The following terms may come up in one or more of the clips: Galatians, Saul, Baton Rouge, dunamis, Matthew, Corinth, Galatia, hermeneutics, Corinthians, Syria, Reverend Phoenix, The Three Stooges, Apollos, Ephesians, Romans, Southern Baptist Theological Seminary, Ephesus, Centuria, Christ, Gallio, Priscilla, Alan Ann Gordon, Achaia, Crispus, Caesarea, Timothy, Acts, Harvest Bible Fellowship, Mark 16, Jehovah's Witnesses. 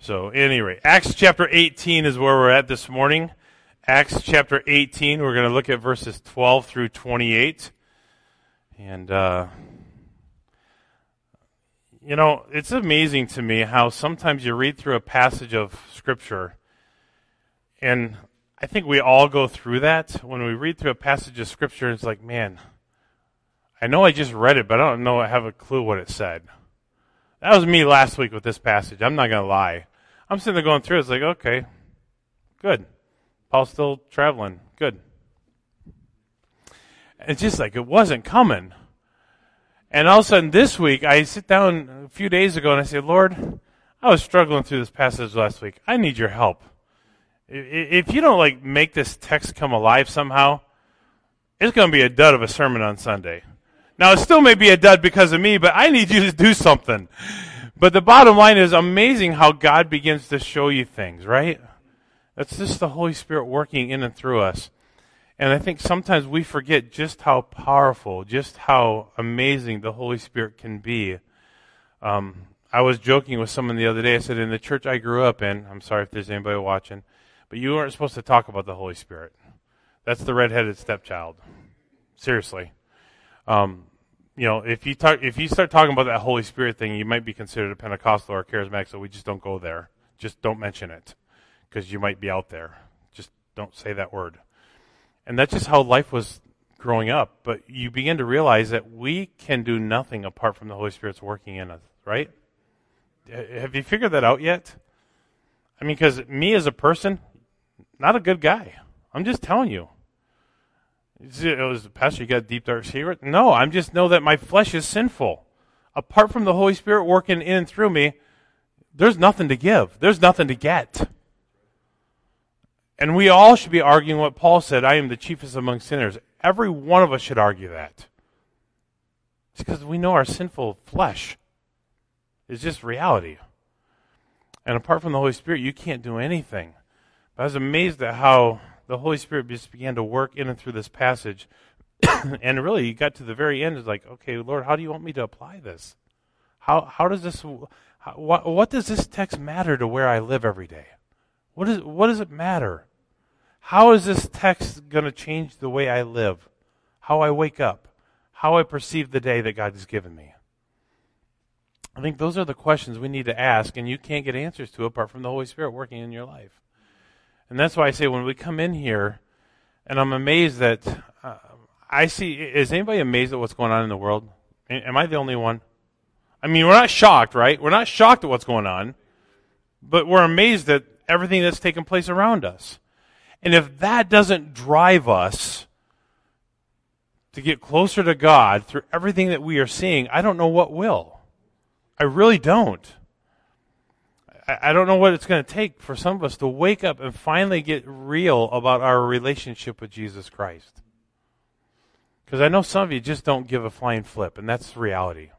So, at any rate, Acts chapter 18 is where we're at this morning. Acts chapter 18, we're going to look at verses 12 through 28. And, you know, it's amazing to me how sometimes you read through a passage of Scripture, and I think we all go through that. When we read through a passage of Scripture, it's like, man, I know I just read it, but I don't know, I have a clue what it said. That was me last week with this passage. I'm not going to lie. I'm sitting there going through it. It's like, okay, good. Paul's still traveling. Good. It's just like it wasn't coming. And all of a sudden this week, I sit down a few days ago and I say, Lord, I was struggling through this passage last week. I need your help. If you don't like make this text come alive somehow, it's going to be a dud of a sermon on Sunday. Now, it still may be a dud because of me, but I need you to do something. But the bottom line is amazing how God begins to show you things, right? That's just the Holy Spirit working in and through us. And I think sometimes we forget just how powerful, just how amazing the Holy Spirit can be. I was joking with someone the other day. I said, in the church I grew up in, I'm sorry if there's anybody watching, but you weren't supposed to talk about the Holy Spirit. That's the redheaded stepchild. Seriously. You know, if you start talking about that Holy Spirit thing, you might be considered a Pentecostal or a charismatic, so we just don't go there. Just don't mention it because you might be out there. Just don't say that word. And that's just how life was growing up. But you begin to realize that we can do nothing apart from the Holy Spirit's working in us, right? Have you figured that out yet? I mean, because me as a person, not a good guy. I'm just telling you. It was, Pastor, you got deep dark secret? No, I just know that my flesh is sinful. Apart from the Holy Spirit working in and through me, there's nothing to give. There's nothing to get. And we all should be arguing what Paul said, I am the chiefest among sinners. Every one of us should argue that. It's because we know our sinful flesh is just reality. And apart from the Holy Spirit, you can't do anything. But I was amazed at how the Holy Spirit just began to work in and through this passage. And really, you got to the very end, it's like, okay, Lord, how do you want me to apply this? What does this text matter to where I live every day? What does it matter? How is this text going to change the way I live, how I wake up, how I perceive the day that God has given me? I think those are the questions we need to ask, and you can't get answers to apart from the Holy Spirit working in your life. And that's why I say when we come in here, and I'm amazed that I see, is anybody amazed at what's going on in the world? Am I the only one? I mean, we're not shocked, right? We're not shocked at what's going on, but we're amazed at everything that's taking place around us. And if that doesn't drive us to get closer to God through everything that we are seeing, I don't know what will. I really don't. I don't know what it's going to take for some of us to wake up and finally get real about our relationship with Jesus Christ. Because I know some of you just don't give a flying flip, and that's the reality.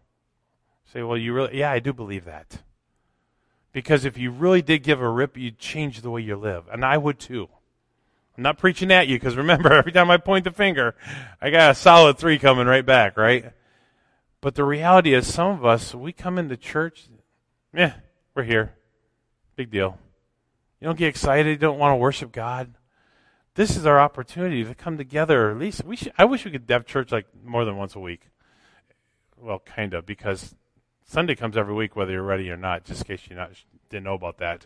Say, well, you really, yeah, I do believe that. Because if you really did give a rip, you'd change the way you live. And I would too. I'm not preaching at you because remember, every time I point the finger, I got a solid three coming right back, right? But the reality is some of us, we come into church, we're here. Big deal. You don't get excited. You don't want to worship God. This is our opportunity to come together. At least we should, I wish we could have church like more than once a week. Well, kind of, because Sunday comes every week, whether you're ready or not, just in case you didn't know about that.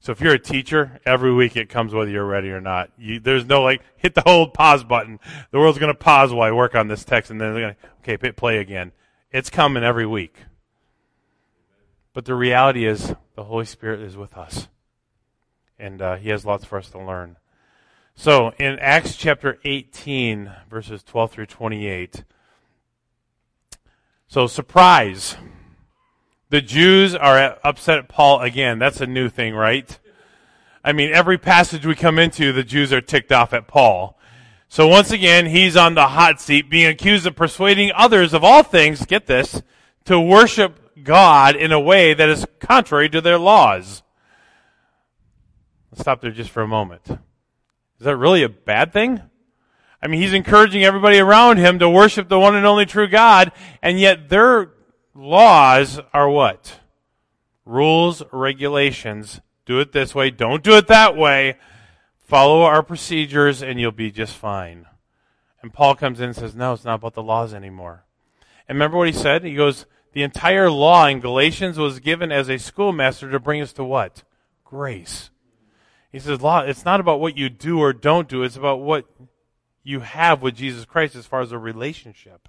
So if you're a teacher, every week it comes whether you're ready or not. There's no, like, hit the hold pause button. The world's going to pause while I work on this text, and then they're going to, okay, hit play again. It's coming every week. But the reality is the Holy Spirit is with us, and he has lots for us to learn. So in Acts chapter 18, verses 12 through 28, so surprise. The Jews are upset at Paul again. That's a new thing, right? I mean, every passage we come into, the Jews are ticked off at Paul. So once again, he's on the hot seat, being accused of persuading others of all things, get this, to worship God in a way that is contrary to their laws. Let's stop there just for a moment. Is that really a bad thing? I mean, he's encouraging everybody around him to worship the one and only true God, and yet they're laws are what? rules, regulations. Do it this way. Don't do it that way. Follow our procedures and you'll be just fine. And Paul comes in and says, no, it's not about the laws anymore. And remember what he said? He goes, the entire law in Galatians was given as a schoolmaster to bring us to what? Grace. He says, law, it's not about what you do or don't do. It's about what you have with Jesus Christ as far as a relationship.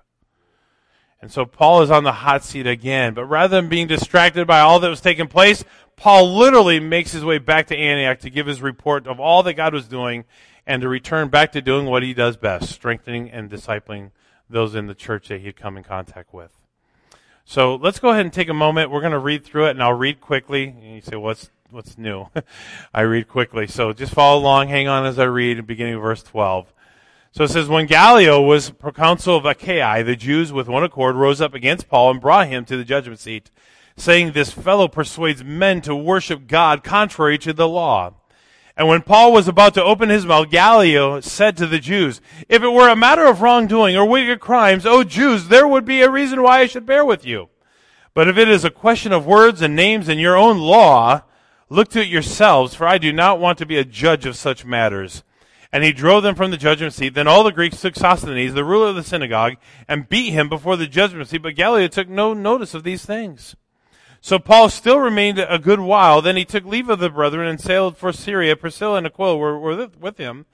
And so Paul is on the hot seat again. But rather than being distracted by all that was taking place, Paul literally makes his way back to Antioch to give his report of all that God was doing and to return back to doing what he does best, strengthening and discipling those in the church that he had come in contact with. So let's go ahead and take a moment. We're going to read through it, and I'll read quickly. And you say, what's new? I read quickly. So just follow along. Hang on as I read, beginning of verse 12. So it says, when Gallio was proconsul of Achaia, the Jews with one accord rose up against Paul and brought him to the judgment seat, saying, this fellow persuades men to worship God contrary to the law. And when Paul was about to open his mouth, Gallio said to the Jews, if it were a matter of wrongdoing or wicked crimes, O Jews, there would be a reason why I should bear with you. But if it is a question of words and names and your own law, look to it yourselves, for I do not want to be a judge of such matters. And he drove them from the judgment seat. Then all the Greeks took Sosthenes, the ruler of the synagogue, and beat him before the judgment seat. But Gallio took no notice of these things. So Paul still remained a good while. Then he took leave of the brethren and sailed for Syria. Priscilla and Aquila were with him.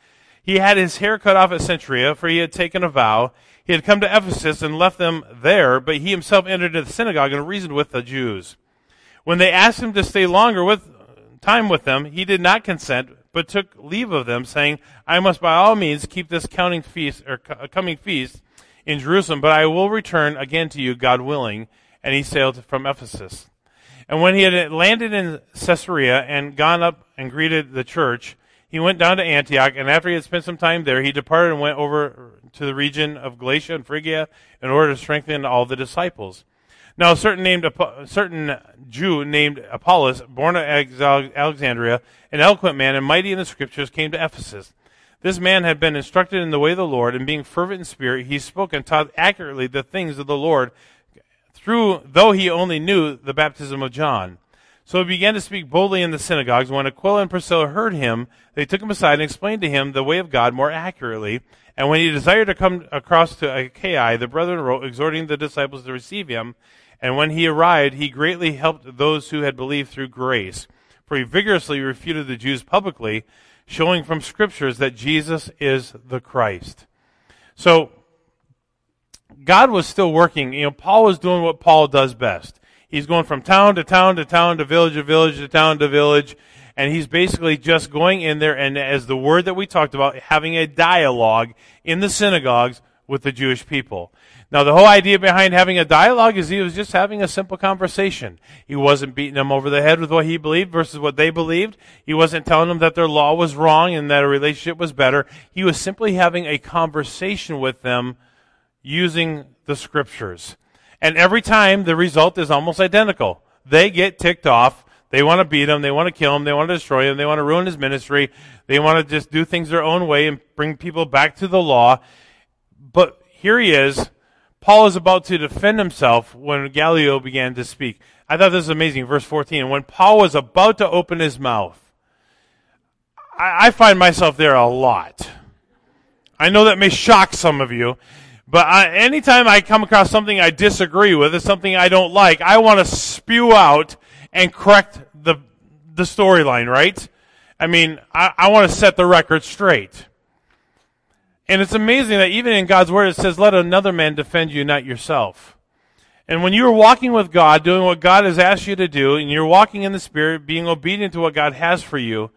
He had his hair cut off at Centuria, for he had taken a vow. He had come to Ephesus and left them there, but he himself entered into the synagogue and reasoned with the Jews. When they asked him to stay longer time with them, he did not consent, but took leave of them, saying, I must by all means keep this coming feast in Jerusalem, but I will return again to you, God willing. And he sailed from Ephesus. And when he had landed in Caesarea and gone up and greeted the church, he went down to Antioch, and after he had spent some time there, he departed and went over to the region of Galatia and Phrygia in order to strengthen all the disciples. Now a certain Jew named Apollos, born of Alexandria, an eloquent man and mighty in the Scriptures, came to Ephesus. This man had been instructed in the way of the Lord, and being fervent in spirit, he spoke and taught accurately the things of the Lord, though he only knew the baptism of John. So he began to speak boldly in the synagogues. When Aquila and Priscilla heard him, they took him aside and explained to him the way of God more accurately. And when he desired to come across to Achaia, the brethren wrote, exhorting the disciples to receive him. And when he arrived, he greatly helped those who had believed through grace. For he vigorously refuted the Jews publicly, showing from Scriptures that Jesus is the Christ. So God was still working. Paul was doing what Paul does best. He's going from town to town to town to village to village to town to village. And he's basically just going in there and, as the word that we talked about, having a dialogue in the synagogues with the Jewish people. Now, the whole idea behind having a dialogue is he was just having a simple conversation. He wasn't beating them over the head with what he believed versus what they believed. He wasn't telling them that their law was wrong and that a relationship was better. He was simply having a conversation with them using the Scriptures. And every time, the result is almost identical. They get ticked off. They want to beat him. They want to kill him. They want to destroy him. They want to ruin his ministry. They want to just do things their own way and bring people back to the law. But here he is. Paul is about to defend himself when Gallio began to speak. I thought this was amazing. Verse 14. When Paul was about to open his mouth, I find myself there a lot. I know that may shock some of you. But anytime I come across something I disagree with, or something I don't like, I want to spew out and correct the storyline, right? I want to set the record straight. And it's amazing that even in God's Word it says, let another man defend you, not yourself. And when you're walking with God, doing what God has asked you to do, and you're walking in the Spirit, being obedient to what God has for you,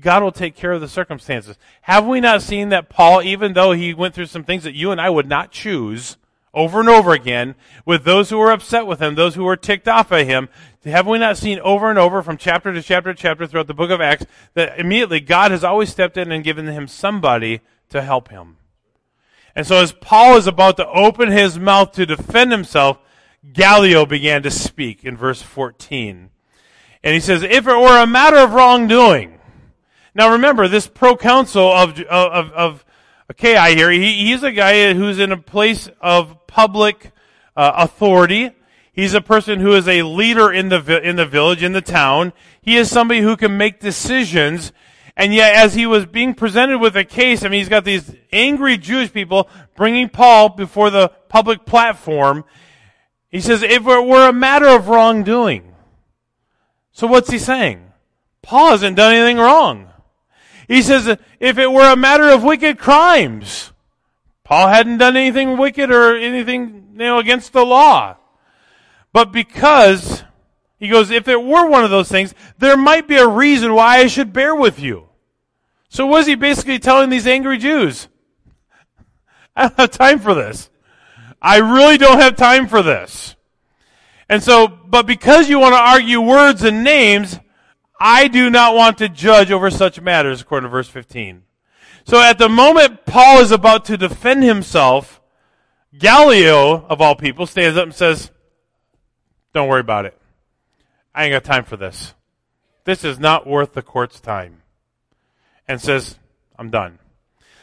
God will take care of the circumstances. Have we not seen that Paul, even though he went through some things that you and I would not choose over and over again, with those who were upset with him, those who were ticked off at him, have we not seen over and over from chapter to chapter to chapter throughout the book of Acts that immediately God has always stepped in and given him somebody to help him? And so as Paul is about to open his mouth to defend himself, Gallio began to speak in verse 14. And he says, if it were a matter of wrongdoing. Now remember, this proconsul of Achaia here, he's a guy who's in a place of public authority. He's a person who is a leader in the village, in the town. He is somebody who can make decisions. And yet, as he was being presented with a case, I mean, he's got these angry Jewish people bringing Paul before the public platform. He says, if it were a matter of wrongdoing. So what's he saying? Paul hasn't done anything wrong. He says, if it were a matter of wicked crimes, Paul hadn't done anything wicked or anything, against the law. But because, he goes, if it were one of those things, there might be a reason why I should bear with you. So was he basically telling these angry Jews? I don't have time for this. I really don't have time for this. And so, but because you want to argue words and names, I do not want to judge over such matters, according to verse 15. So at the moment Paul is about to defend himself, Gallio, of all people, stands up and says, don't worry about it. I ain't got time for this. This is not worth the court's time. And says, I'm done.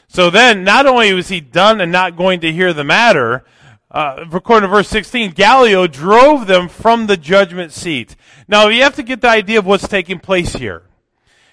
So then, not only was he done and not going to hear the matter, according to verse 16, Gallio drove them from the judgment seat. Now, you have to get the idea of what's taking place here.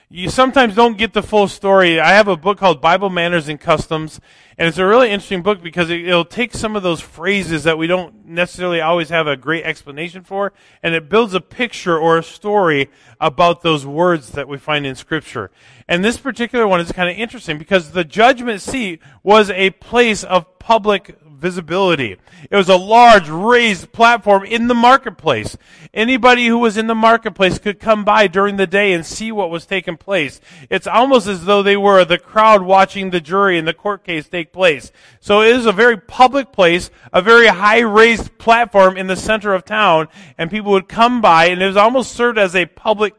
You sometimes don't get the full story. I have a book called Bible Manners and Customs, and it's a really interesting book because it'll take some of those phrases that we don't necessarily always have a great explanation for, and it builds a picture or a story about those words that we find in Scripture. And this particular one is kind of interesting because the judgment seat was a place of public visibility. It was a large raised platform in the marketplace. Anybody who was in the marketplace could come by during the day and see what was taking place. It's almost as though they were the crowd watching the jury and the court case take place. So it is a very public place, a very high raised platform in the center of town, and people would come by, and it was almost served as a public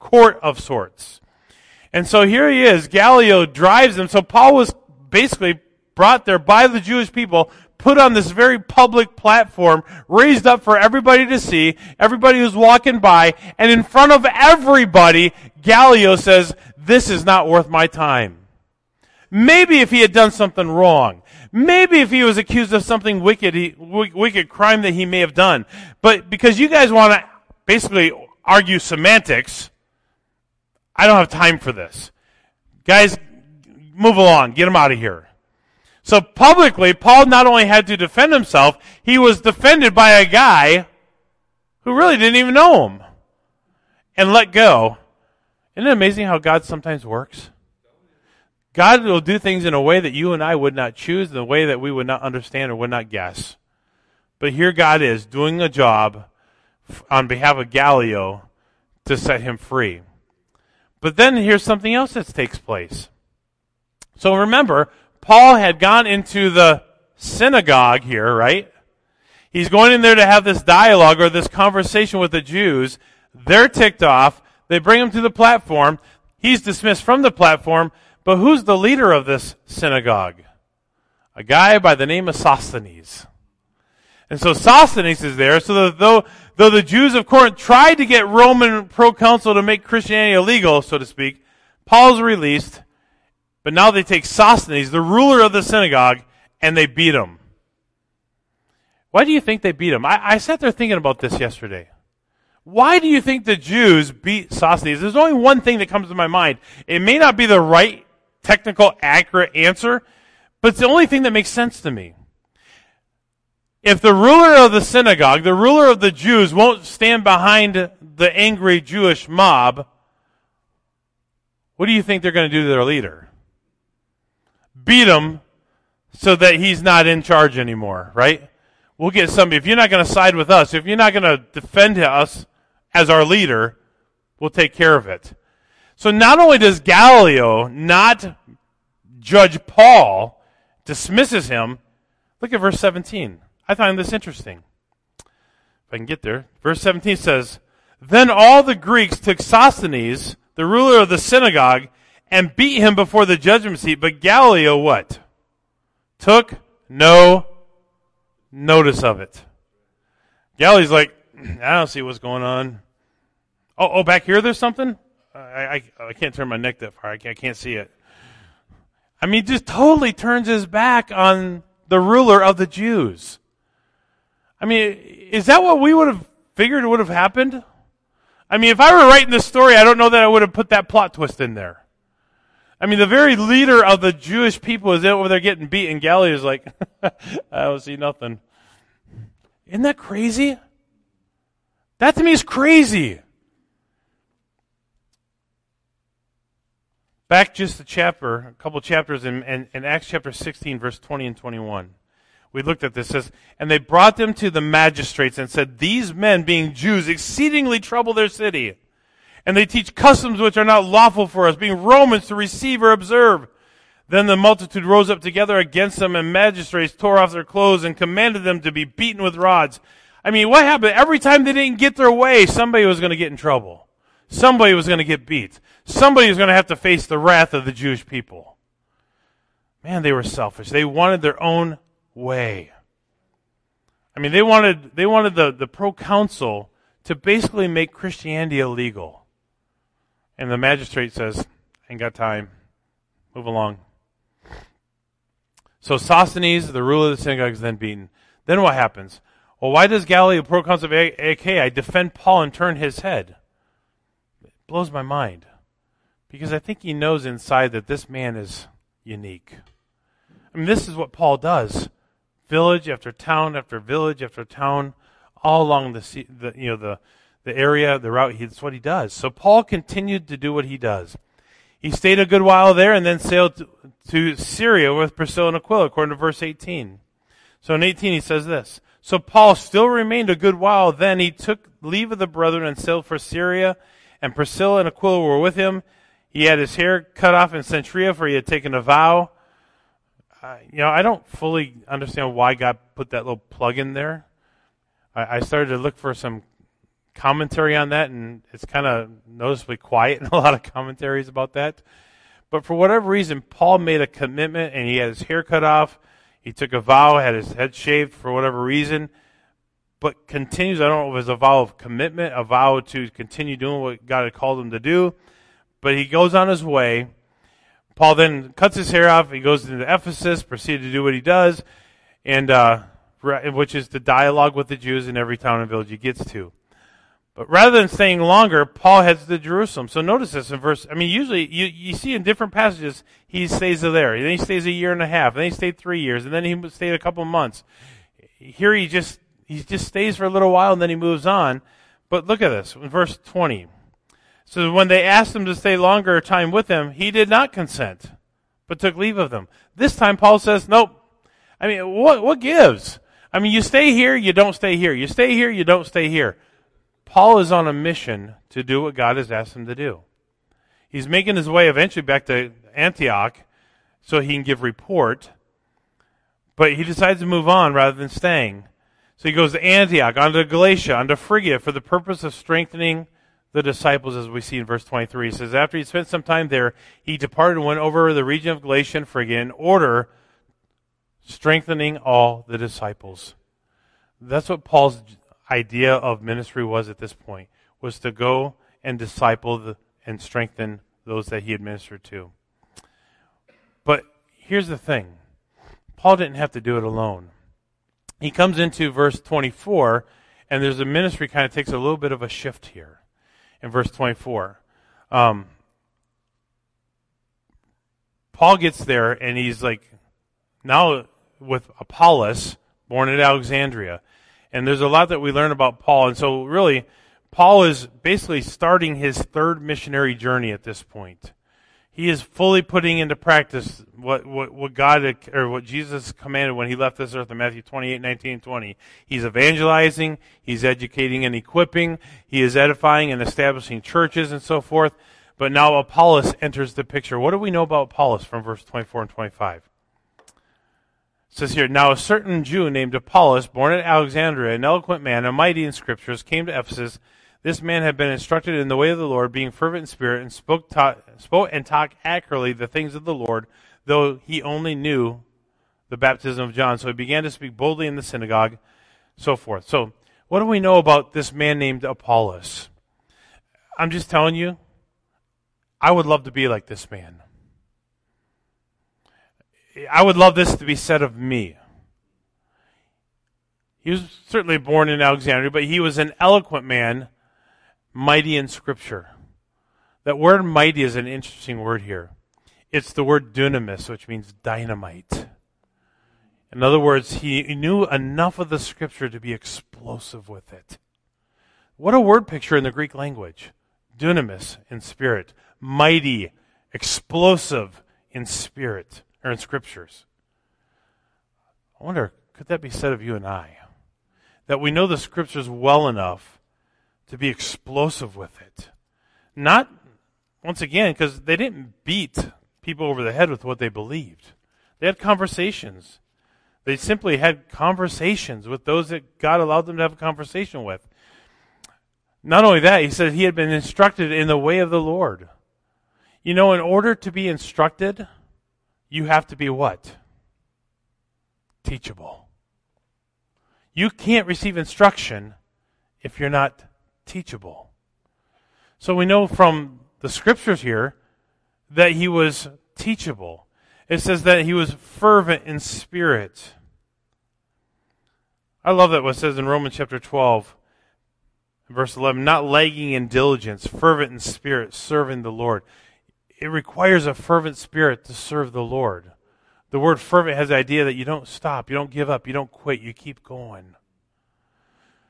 court of sorts. And so here he is. Gallio drives them. So Paul was basically brought there by the Jewish people, put on this very public platform, raised up for everybody to see, everybody who's walking by, and in front of everybody, Gallio says, this is not worth my time. Maybe if he had done something wrong, maybe if he was accused of something wicked crime that he may have done, but because you guys want to basically argue semantics, I don't have time for this. Guys, move along, get him out of here. So publicly, Paul not only had to defend himself, he was defended by a guy who really didn't even know him and let go. Isn't it amazing how God sometimes works? God will do things in a way that you and I would not choose, in a way that we would not understand or would not guess. But here God is doing a job on behalf of Gallio to set him free. But then here's something else that takes place. So remember, Paul had gone into the synagogue here, right? He's going in there to have this dialogue or this conversation with the Jews. They're ticked off. They bring him to the platform. He's dismissed from the platform. But who's the leader of this synagogue? A guy by the name of Sosthenes. And so Sosthenes is there. So though the Jews of Corinth tried to get Roman proconsul to make Christianity illegal, so to speak, Paul's released. But now they take Sosthenes, the ruler of the synagogue, and they beat him. Why do you think they beat him? I sat there thinking about this yesterday. Why do you think the Jews beat Sosthenes? There's only one thing that comes to my mind. It may not be the right, technical, accurate answer, but it's the only thing that makes sense to me. If the ruler of the synagogue, the ruler of the Jews, won't stand behind the angry Jewish mob, what do you think they're going to do to their leader? Beat him so that he's not in charge anymore, right? We'll get somebody. If you're not going to side with us, if you're not going to defend us as our leader, we'll take care of it. So not only does Gallio not judge Paul, dismisses him, look at verse 17. I find this interesting. If I can get there. Verse 17 says, then all the Greeks took Sosthenes, the ruler of the synagogue, and beat him before the judgment seat. But Gallio what? Took no notice of it. Gallio's like, I don't see what's going on. Oh, back here there's something? I can't turn my neck that far. I can't see it. I mean, just totally turns his back on the ruler of the Jews. I mean, is that what we would have figured would have happened? I mean, if I were writing this story, I don't know that I would have put that plot twist in there. I mean, the very leader of the Jewish people is over there getting beat, and Gallio is like, I don't see nothing. Isn't that crazy? That to me is crazy. Back just a chapter, a couple chapters in Acts chapter 16, verse 20 and 21. We looked at this. It says, and they brought them to the magistrates and said, these men, being Jews, exceedingly trouble their city. And they teach customs which are not lawful for us, being Romans, to receive or observe. Then the multitude rose up together against them, and magistrates tore off their clothes and commanded them to be beaten with rods. I mean, what happened? Every time they didn't get their way, somebody was going to get in trouble. Somebody was going to get beat. Somebody was going to have to face the wrath of the Jewish people. Man, they were selfish. They wanted their own way. I mean, they wanted the proconsul to basically make Christianity illegal. And the magistrate says, ain't got time. Move along. So Sosthenes, the ruler of the synagogue, is then beaten. Then what happens? Well, why does Gallio, proconsul of Achaia, defend Paul and turn his head? Blows my mind, because I think he knows inside that this man is unique. I mean, this is what Paul does. Village after town after village after town, all along the area, the route. That's what he does. So Paul continued to do what he does. He stayed a good while there and then sailed to Syria with Priscilla and Aquila, according to verse 18. So in 18 he says this. So Paul still remained a good while. Then he took leave of the brethren and sailed for Syria. And Priscilla and Aquila were with him. He had his hair cut off in Centuria, for he had taken a vow. I don't fully understand why God put that little plug in there. I started to look for some commentary on that, and it's kind of noticeably quiet in a lot of commentaries about that. But for whatever reason, Paul made a commitment, and he had his hair cut off. He took a vow, had his head shaved for whatever reason. But continues, I don't know if it was a vow of commitment, a vow to continue doing what God had called him to do. But he goes on his way. Paul then cuts his hair off. He goes into Ephesus, proceeded to do what he does, and which is to dialogue with the Jews in every town and village he gets to. But rather than staying longer, Paul heads to Jerusalem. So notice this in verse, I mean, usually you see in different passages, he stays there. And then he stays a year and a half. And then he stayed 3 years. And then he stayed a couple months. Here He just stays for a little while, and then he moves on. But look at this, in verse 20. So when they asked him to stay longer a time with them, he did not consent, but took leave of them. This time Paul says, nope. I mean, what gives? I mean, you stay here, you don't stay here. You stay here, you don't stay here. Paul is on a mission to do what God has asked him to do. He's making his way eventually back to Antioch so he can give report. But he decides to move on rather than staying. So he goes to Antioch, on to Galatia, on to Phrygia, for the purpose of strengthening the disciples, as we see in verse 23. He says, after he spent some time there, he departed and went over the region of Galatia and Phrygia in order strengthening all the disciples. That's what Paul's idea of ministry was at this point, was to go and disciple and strengthen those that he administered to. But here's the thing. Paul didn't have to do it alone. He comes into verse 24, and there's a ministry kind of takes a little bit of a shift here in verse 24. Paul gets there, and he's like, now with Apollos, born at Alexandria. And there's a lot that we learn about Paul. And so really, Paul is basically starting his third missionary journey at this point. He is fully putting into practice what God had, or what Jesus commanded when he left this earth in Matthew 28:19-20. He's evangelizing, he's educating and equipping, he is edifying and establishing churches and so forth. But now Apollos enters the picture. What do we know about Apollos from verse 24 and 25? It says here, now a certain Jew named Apollos, born at Alexandria, an eloquent man, a mighty in scriptures, came to Ephesus. This man had been instructed in the way of the Lord, being fervent in spirit, and spoke and talked accurately the things of the Lord, though he only knew the baptism of John. So he began to speak boldly in the synagogue, so forth. So what do we know about this man named Apollos? I'm just telling you, I would love to be like this man. I would love this to be said of me. He was certainly born in Alexandria, but he was an eloquent man, mighty in Scripture. That word mighty is an interesting word here. It's the word dunamis, which means dynamite. In other words, he knew enough of the Scripture to be explosive with it. What a word picture in the Greek language. Dunamis in spirit. Mighty, explosive in spirit, or in Scriptures. I wonder, could that be said of you and I? That we know the Scriptures well enough to be explosive with it. Not, once again, because they didn't beat people over the head with what they believed. They had conversations. They simply had conversations with those that God allowed them to have a conversation with. Not only that, he said he had been instructed in the way of the Lord. You know, in order to be instructed, you have to be what? Teachable. You can't receive instruction if you're not teachable. So we know from the Scriptures here that he was teachable. It says that he was fervent in spirit. I love that what it says in Romans chapter 12, verse 11, not lagging in diligence, fervent in spirit, serving the Lord. It requires a fervent spirit to serve the Lord. The word fervent has the idea that you don't stop, you don't give up, you don't quit, you keep going.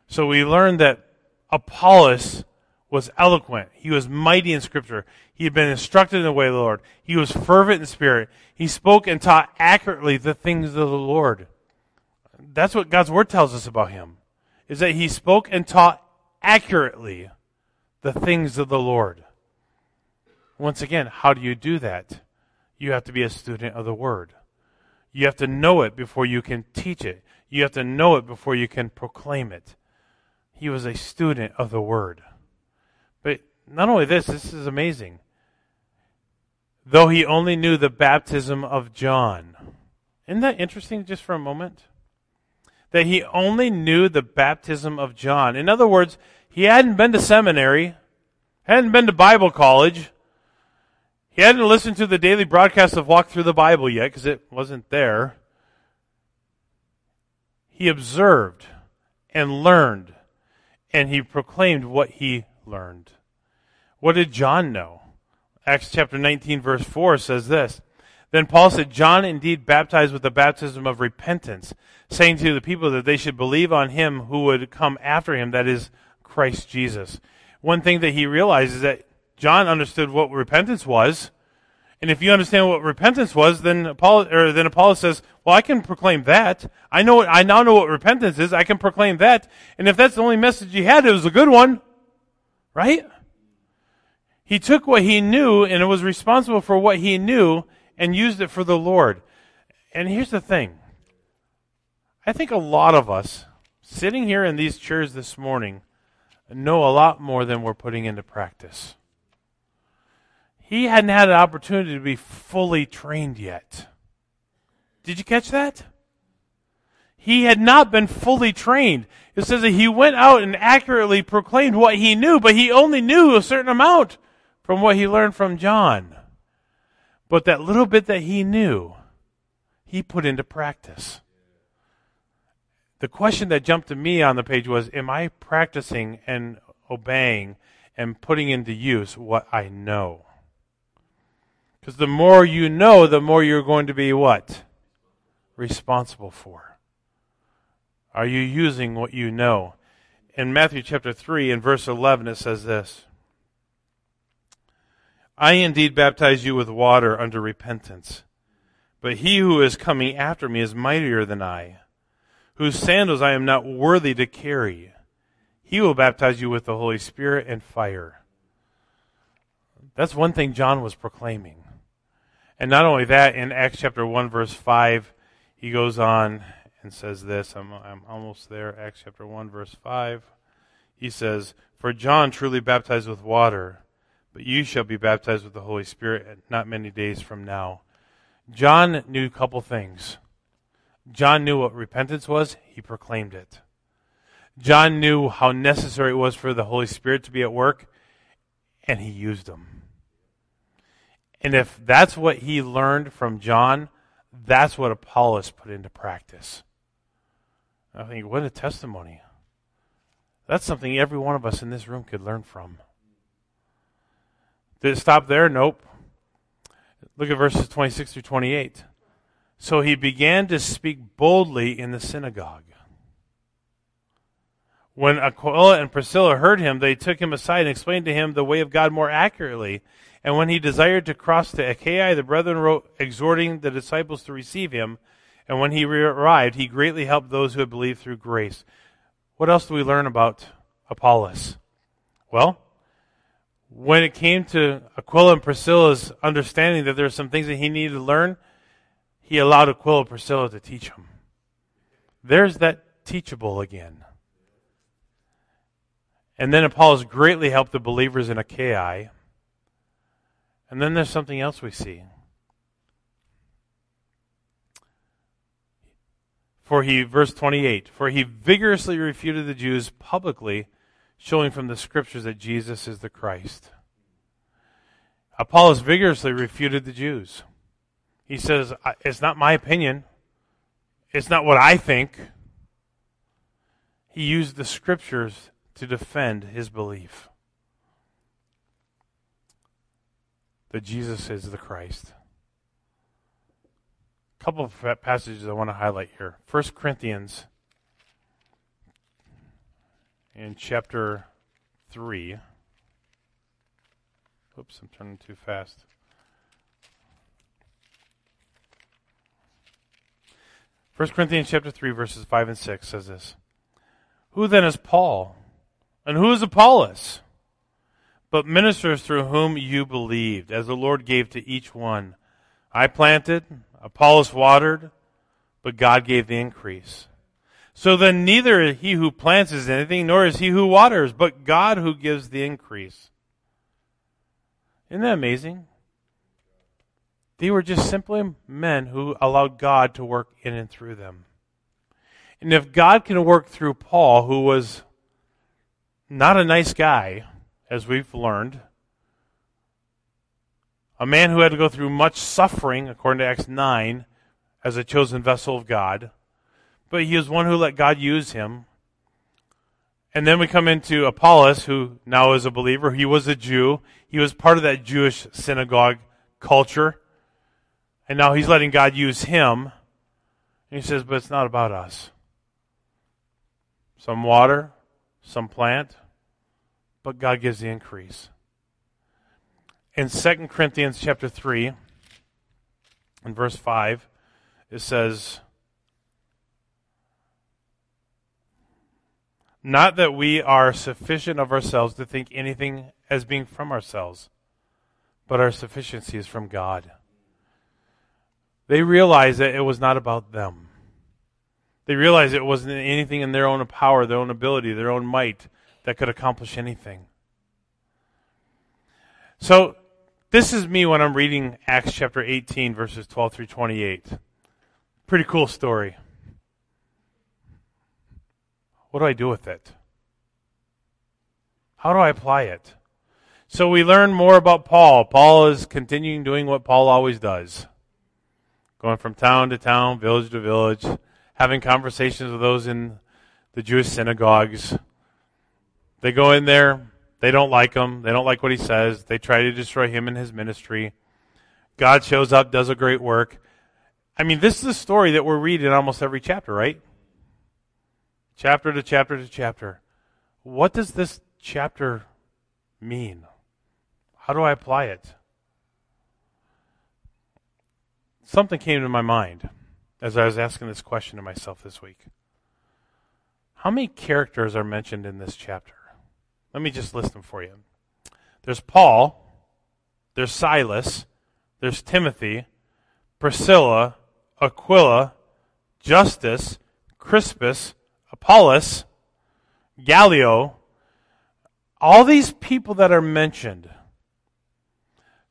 So we learn that Apollos was eloquent. He was mighty in Scripture. He had been instructed in the way of the Lord. He was fervent in spirit. He spoke and taught accurately the things of the Lord. That's what God's Word tells us about him, is that he spoke and taught accurately the things of the Lord. Once again, how do you do that? You have to be a student of the Word. You have to know it before you can teach it. You have to know it before you can proclaim it. He was a student of the Word. But not only this, this is amazing. Though he only knew the baptism of John. Isn't that interesting just for a moment? That he only knew the baptism of John. In other words, he hadn't been to seminary, hadn't been to Bible college. He hadn't listened to the daily broadcast of Walk Through the Bible yet because it wasn't there. He observed and learned, and he proclaimed what he learned. What did John know? Acts chapter 19 verse 4 says this, Then Paul said, John indeed baptized with the baptism of repentance, saying to the people that they should believe on him who would come after him, that is, Christ Jesus. One thing that he realized is that John understood what repentance was, and if you understand what repentance was, then Apollos says, well, I can proclaim that. I now know what repentance is. I can proclaim that. And if that's the only message he had, it was a good one. Right? He took what he knew and was responsible for what he knew and used it for the Lord. And here's the thing. I think a lot of us sitting here in these chairs this morning know a lot more than we're putting into practice. He hadn't had an opportunity to be fully trained yet. Did you catch that? He had not been fully trained. It says that he went out and accurately proclaimed what he knew, but he only knew a certain amount from what he learned from John. But that little bit that he knew, he put into practice. The question that jumped to me on the page was, am I practicing and obeying and putting into use what I know? Because the more you know, the more you're going to be what? Responsible for. Are you using what you know? In Matthew chapter 3 and verse 11 it says this, I indeed baptize you with water unto repentance, but he who is coming after me is mightier than I, whose sandals I am not worthy to carry. He will baptize you with the Holy Spirit and fire. That's one thing John was proclaiming. And not only that, in Acts chapter 1 verse 5, he goes on and says this, I'm almost there, Acts chapter 1, verse 5. He says, For John truly baptized with water, but you shall be baptized with the Holy Spirit not many days from now. John knew a couple things. John knew what repentance was. He proclaimed it. John knew how necessary it was for the Holy Spirit to be at work, and he used them. And if that's what he learned from John, that's what Apollos put into practice. I think, what a testimony. That's something every one of us in this room could learn from. Did it stop there? Nope. Look at verses 26 through 28. So he began to speak boldly in the synagogue. When Aquila and Priscilla heard him, they took him aside and explained to him the way of God more accurately. And when he desired to cross to Achaia, the brethren wrote, exhorting the disciples to receive him. And when he arrived, he greatly helped those who had believed through grace. What else do we learn about Apollos? Well, when it came to Aquila and Priscilla's understanding that there were some things that he needed to learn, he allowed Aquila and Priscilla to teach him. There's that teachable again. And then Apollos greatly helped the believers in Achaia. And then there's something else we see. Verse 28, for he vigorously refuted the Jews publicly, showing from the Scriptures that Jesus is the Christ. Apollos vigorously refuted the Jews. He says, it's not my opinion. It's not what I think. He used the Scriptures to defend his belief that Jesus is the Christ. A couple of passages I want to highlight here. 1 Corinthians in chapter 3. Oops, I'm turning too fast. 1 Corinthians chapter 3, verses 5 and 6 says this. Who then is Paul? And who is Apollos? But ministers through whom you believed, as the Lord gave to each one. I planted, Apollos watered, but God gave the increase. So then neither he who plants is anything, nor is he who waters, but God who gives the increase. Isn't that amazing? They were just simply men who allowed God to work in and through them. And if God can work through Paul, who was not a nice guy, as we've learned, a man who had to go through much suffering, according to Acts 9, as a chosen vessel of God, but he was one who let God use him. And then we come into Apollos, who now is a believer. He was a Jew. He was part of that Jewish synagogue culture. And now he's letting God use him. And he says, but it's not about us. Some water, some plant, but God gives the increase. In 2 Corinthians chapter 3, in verse 5, it says, not that we are sufficient of ourselves to think anything as being from ourselves, but our sufficiency is from God. They realized that it was not about them. They realized it wasn't anything in their own power, their own ability, their own might that could accomplish anything. So this is me when I'm reading Acts chapter 18, verses 12 through 28. Pretty cool story. What do I do with it? How do I apply it? So we learn more about Paul. Paul is continuing doing what Paul always does. Going from town to town, village to village, having conversations with those in the Jewish synagogues. They go in there. They don't like him. They don't like what he says. They try to destroy him and his ministry. God shows up, does a great work. I mean, this is a story that we're reading in almost every chapter, right? Chapter to chapter to chapter. What does this chapter mean? How do I apply it? Something came to my mind as I was asking this question to myself this week. How many characters are mentioned in this chapter? Let me just list them for you. There's Paul, there's Silas, there's Timothy, Priscilla, Aquila, Justus, Crispus, Apollos, Gallio, all these people that are mentioned.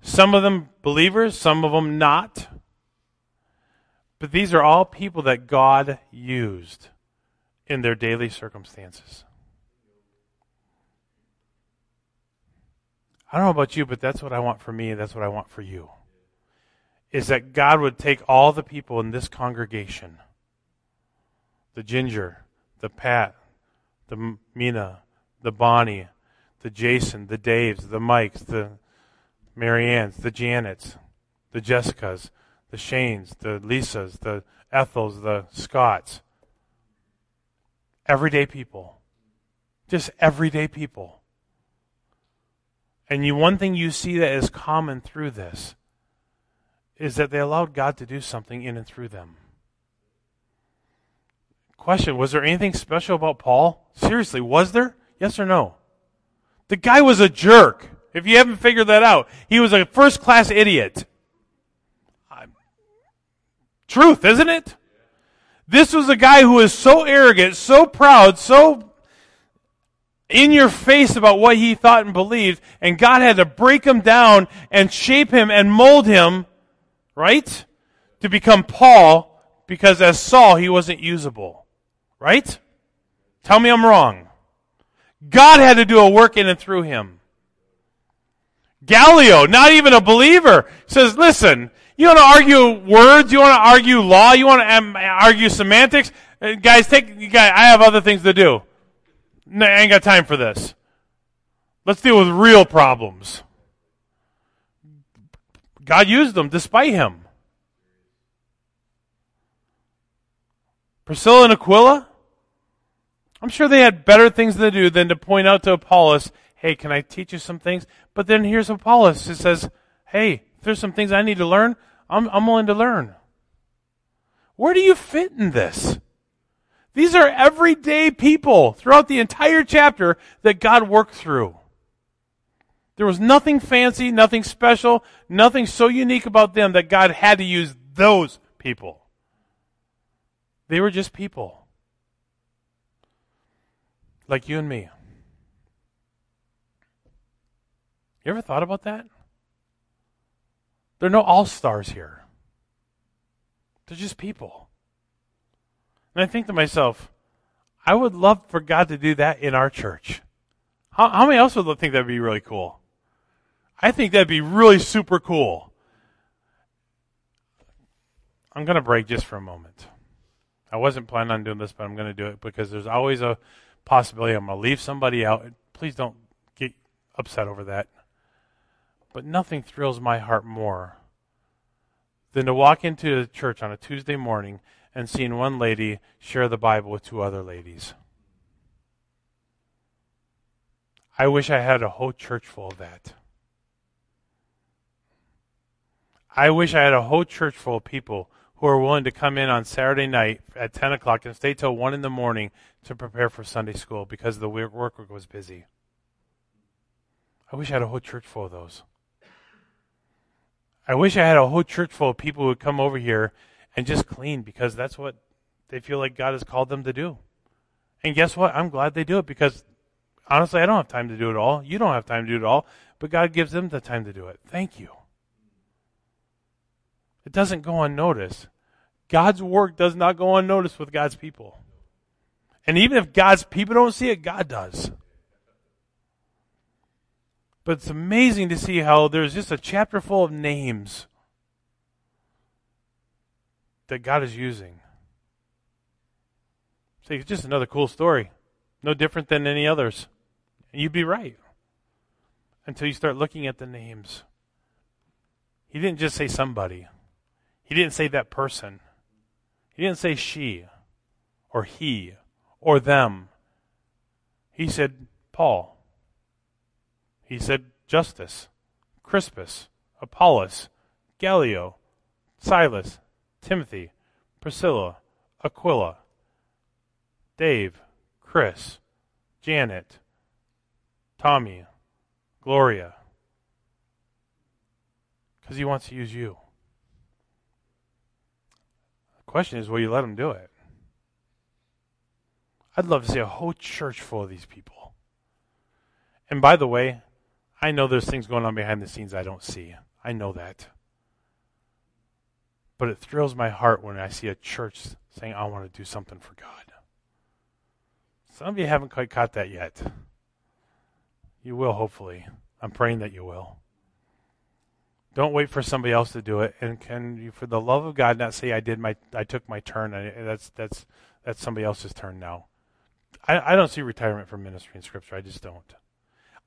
Some of them believers, some of them not. But these are all people that God used in their daily circumstances. I don't know about you, but that's what I want for me, and that's what I want for you. Is that God would take all the people in this congregation, the ginger, the Pat, the Mina, the Bonnie, the Jason, the Daves, the Mikes, the Mariannes, the Janets, the Jessicas, the Shanes, the Lisas, the Ethels, the Scotts. Everyday people. Just everyday people. And one thing you see that is common through this is that they allowed God to do something in and through them. Question, was there anything special about Paul? Seriously, was there? Yes or no? The guy was a jerk. If you haven't figured that out, he was a first-class idiot. Truth, isn't it? This was a guy who was so arrogant, so proud, so in your face about what he thought and believed, and God had to break him down and shape him and mold him, right? To become Paul, because as Saul, he wasn't usable. Right? Tell me I'm wrong. God had to do a work in and through him. Gallio, not even a believer, says, listen, you want to argue words? You want to argue law? You want to argue semantics? Guys, I have other things to do. No, I ain't got time for this. Let's deal with real problems. God used them despite him. Priscilla and Aquila, I'm sure they had better things to do than to point out to Apollos, hey, can I teach you some things? But then here's Apollos who says, hey, if there's some things I need to learn, I'm willing to learn. Where do you fit in this? These are everyday people throughout the entire chapter that God worked through. There was nothing fancy, nothing special, nothing so unique about them that God had to use those people. They were just people. Like you and me. You ever thought about that? There are no all-stars here. They're just people. And I think to myself, I would love for God to do that in our church. How many else would think that would be really cool? I think that would be really super cool. I'm going to break just for a moment. I wasn't planning on doing this, but I'm going to do it because there's always a possibility I'm going to leave somebody out. Please don't get upset over that. But nothing thrills my heart more than to walk into a church on a Tuesday morning and seeing one lady share the Bible with two other ladies. I wish I had a whole church full of that. I wish I had a whole church full of people who are willing to come in on Saturday night at 10 o'clock and stay till 1 in the morning to prepare for Sunday school because the work was busy. I wish I had a whole church full of those. I wish I had a whole church full of people who would come over here and just clean because that's what they feel like God has called them to do. And guess what? I'm glad they do it because, honestly, I don't have time to do it all. You don't have time to do it all, but God gives them the time to do it. Thank you. It doesn't go unnoticed. God's work does not go unnoticed with God's people. And even if God's people don't see it, God does. But it's amazing to see how there's just a chapter full of names that God is using. See, it's just another cool story. No different than any others. And you'd be right. Until you start looking at the names. He didn't just say somebody. He didn't say that person. He didn't say she or he or them. He said Paul. He said Justus, Crispus, Apollos, Gallio, Silas, Timothy, Priscilla, Aquila, Dave, Chris, Janet, Tommy, Gloria. Because he wants to use you. The question is, will you let him do it? I'd love to see a whole church full of these people. And by the way, I know there's things going on behind the scenes I don't see. I know that. But it thrills my heart when I see a church saying, I want to do something for God. Some of you haven't quite caught that yet. You will, hopefully. I'm praying that you will. Don't wait for somebody else to do it. And can you, for the love of God, not say, I took my turn. That's somebody else's turn now. I don't see retirement from ministry in Scripture. I just don't.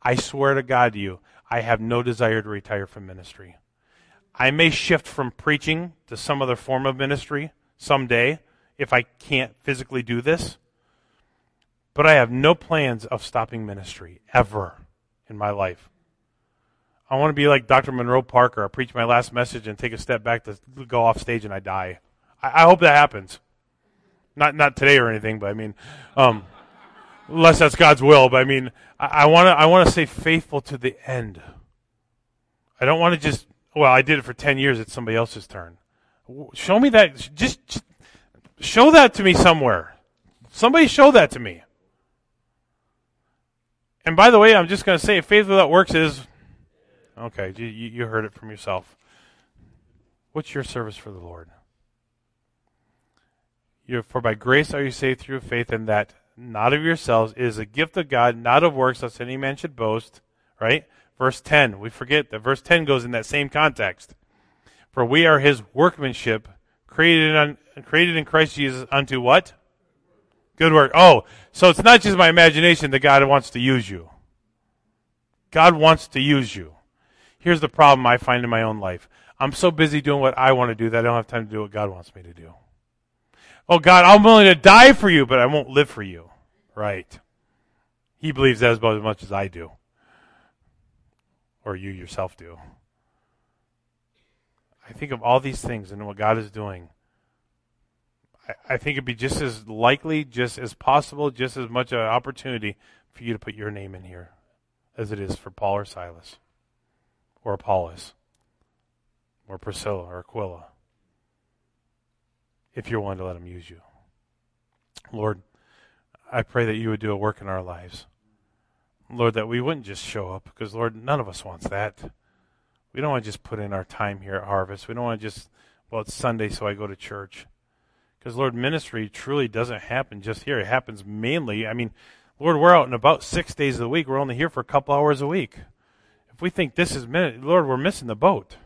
I swear to God to you, I have no desire to retire from ministry. I may shift from preaching to some other form of ministry someday if I can't physically do this, but I have no plans of stopping ministry ever in my life. I want to be like Dr. Monroe Parker. I preach my last message and take a step back to go off stage and I die. I hope that happens. Not today or anything, but I mean, unless that's God's will. But I mean, I want to stay faithful to the end. I don't want to just, well, I did it for 10 years. It's somebody else's turn. Show me that. Just show that to me somewhere. Somebody show that to me. And by the way, I'm just going to say faith without works is... Okay, you heard it from yourself. What's your service for the Lord? For by grace are you saved through faith, and that not of yourselves, is a gift of God, not of works, lest any man should boast. Right? Verse 10, we forget that verse 10 goes in that same context. For we are his workmanship, created in Christ Jesus unto what? Good work. Oh, so it's not just my imagination that God wants to use you. God wants to use you. Here's the problem I find in my own life. I'm so busy doing what I want to do that I don't have time to do what God wants me to do. Oh, God, I'm willing to die for you, but I won't live for you. Right. He believes that as much as I do. Or you yourself do. I think of all these things and what God is doing. I think it'd be just as likely, just as possible, just as much an opportunity for you to put your name in here as it is for Paul or Silas. Or Apollos, or Priscilla, or Aquila, if you're willing to let them use you. Lord, I pray that you would do a work in our lives. Lord, that we wouldn't just show up, because, Lord, none of us wants that. We don't want to just put in our time here at Harvest. We don't want to just, well, it's Sunday, so I go to church. Because, Lord, ministry truly doesn't happen just here. It happens mainly, I mean, Lord, we're out in about 6 days of the week. We're only here for a couple hours a week. We think this is minute, Lord, we're missing the boat.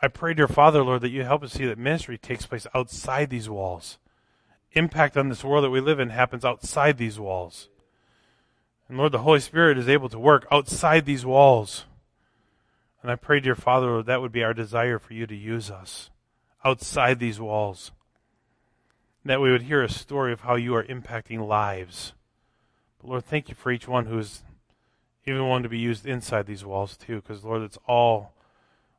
I pray, dear Father, Lord, that you help us see that ministry takes place outside these walls. Impact on this world that we live in happens outside these walls. And Lord, the Holy Spirit is able to work outside these walls. And I pray, dear Father, Lord, that would be our desire for you to use us outside these walls. That we would hear a story of how you are impacting lives. But Lord, thank you for each one who is even one to be used inside these walls too, because, Lord, it's all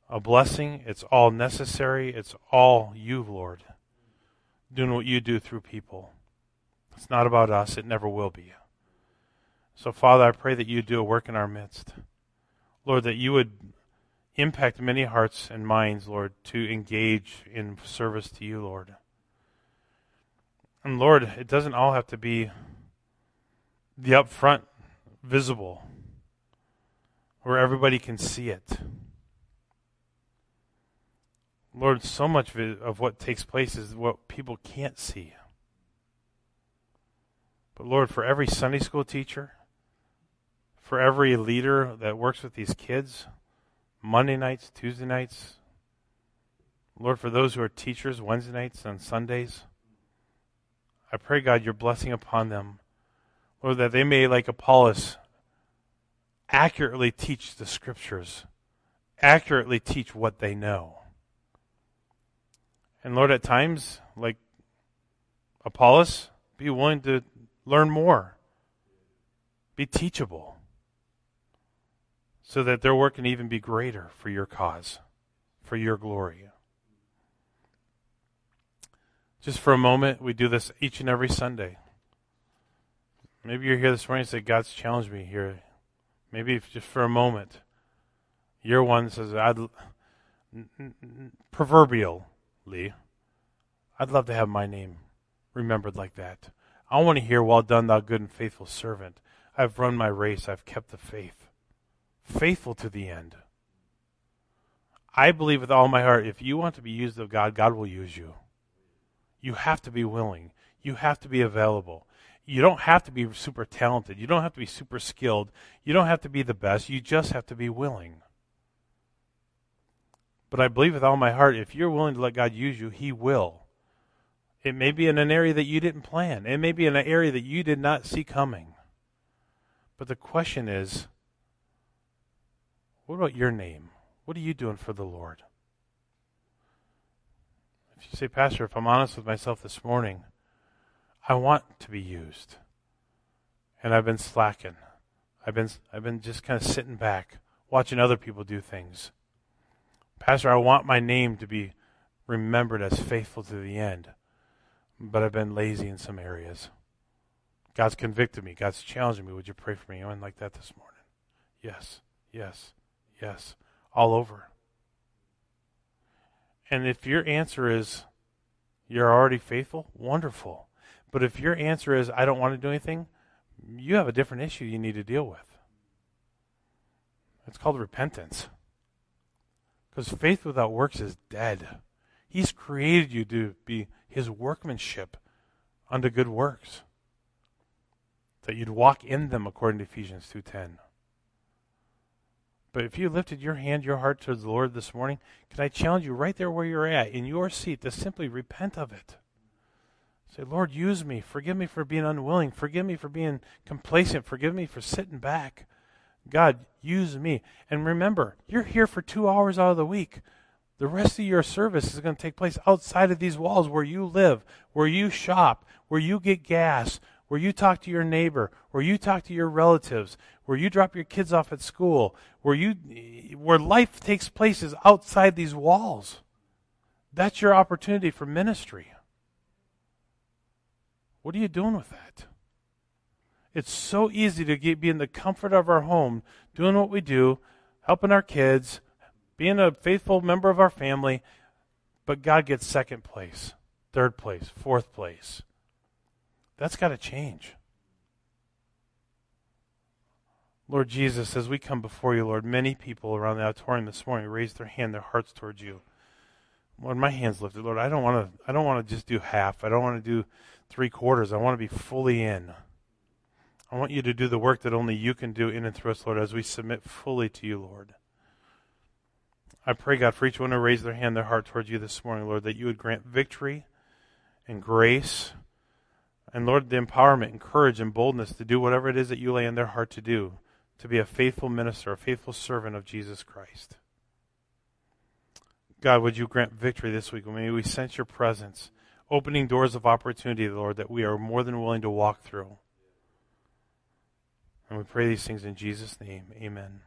a blessing. It's all necessary. It's all you, Lord, doing what you do through people. It's not about us. It never will be. So, Father, I pray that you do a work in our midst. Lord, that you would impact many hearts and minds, Lord, to engage in service to you, Lord. And, Lord, it doesn't all have to be the upfront visible, where everybody can see it. Lord, so much of what takes place is what people can't see. But Lord, for every Sunday school teacher, for every leader that works with these kids, Monday nights, Tuesday nights, Lord, for those who are teachers, Wednesday nights and Sundays, I pray, God, your blessing upon them. Lord, that they may, like Apollos, accurately teach the Scriptures, accurately teach what they know. And Lord, at times, like Apollos, be willing to learn more, be teachable, so that their work can even be greater for your cause, for your glory. Just for a moment, we do this each and every Sunday. Maybe you're here this morning and say, God's challenged me here. Maybe if just for a moment, you're one that says, proverbially, I'd love to have my name remembered like that. I want to hear, well done, thou good and faithful servant. I've run my race. I've kept the faith. Faithful to the end. I believe with all my heart, if you want to be used of God, God will use you. You have to be willing. You have to be available. You don't have to be super talented. You don't have to be super skilled. You don't have to be the best. You just have to be willing. But I believe with all my heart, if you're willing to let God use you, He will. It may be in an area that you didn't plan. It may be in an area that you did not see coming. But the question is, what about your name? What are you doing for the Lord? If you say, Pastor, if I'm honest with myself this morning, I want to be used. And I've been slacking. I've been just kind of sitting back, watching other people do things. Pastor, I want my name to be remembered as faithful to the end. But I've been lazy in some areas. God's convicted me. God's challenging me. Would you pray for me? I went like that this morning. Yes, yes, yes, all over. And if your answer is, you're already faithful, wonderful. But if your answer is, I don't want to do anything, you have a different issue you need to deal with. It's called repentance. Because faith without works is dead. He's created you to be his workmanship unto good works, that you'd walk in them according to Ephesians 2:10. But if you lifted your hand, your heart to the Lord this morning, can I challenge you right there where you're at, in your seat, to simply repent of it. Say, Lord, use me. Forgive me for being unwilling. Forgive me for being complacent. Forgive me for sitting back. God, use me. And remember, you're here for 2 hours out of the week. The rest of your service is going to take place outside of these walls where you live, where you shop, where you get gas, where you talk to your neighbor, where you talk to your relatives, where you drop your kids off at school, where life takes place is outside these walls. That's your opportunity for ministry. What are you doing with that? It's so easy to be in the comfort of our home, doing what we do, helping our kids, being a faithful member of our family, but God gets second place, third place, fourth place. That's got to change. Lord Jesus, as we come before you, Lord, many people around the auditorium this morning raised their hand, their hearts towards you. Lord, my hand's lifted. Lord, I don't want to just do half. I don't want to do three quarters. I want to be fully in. I want you to do the work that only you can do in and through us, Lord, as we submit fully to you, Lord. I pray, God, for each one who raised their hand, their heart towards you this morning, Lord, that you would grant victory and grace and, Lord, the empowerment and courage and boldness to do whatever it is that you lay in their heart to do, to be a faithful minister, a faithful servant of Jesus Christ. God, would you grant victory this week? May we sense your presence, opening doors of opportunity, Lord, that we are more than willing to walk through. And we pray these things in Jesus' name. Amen.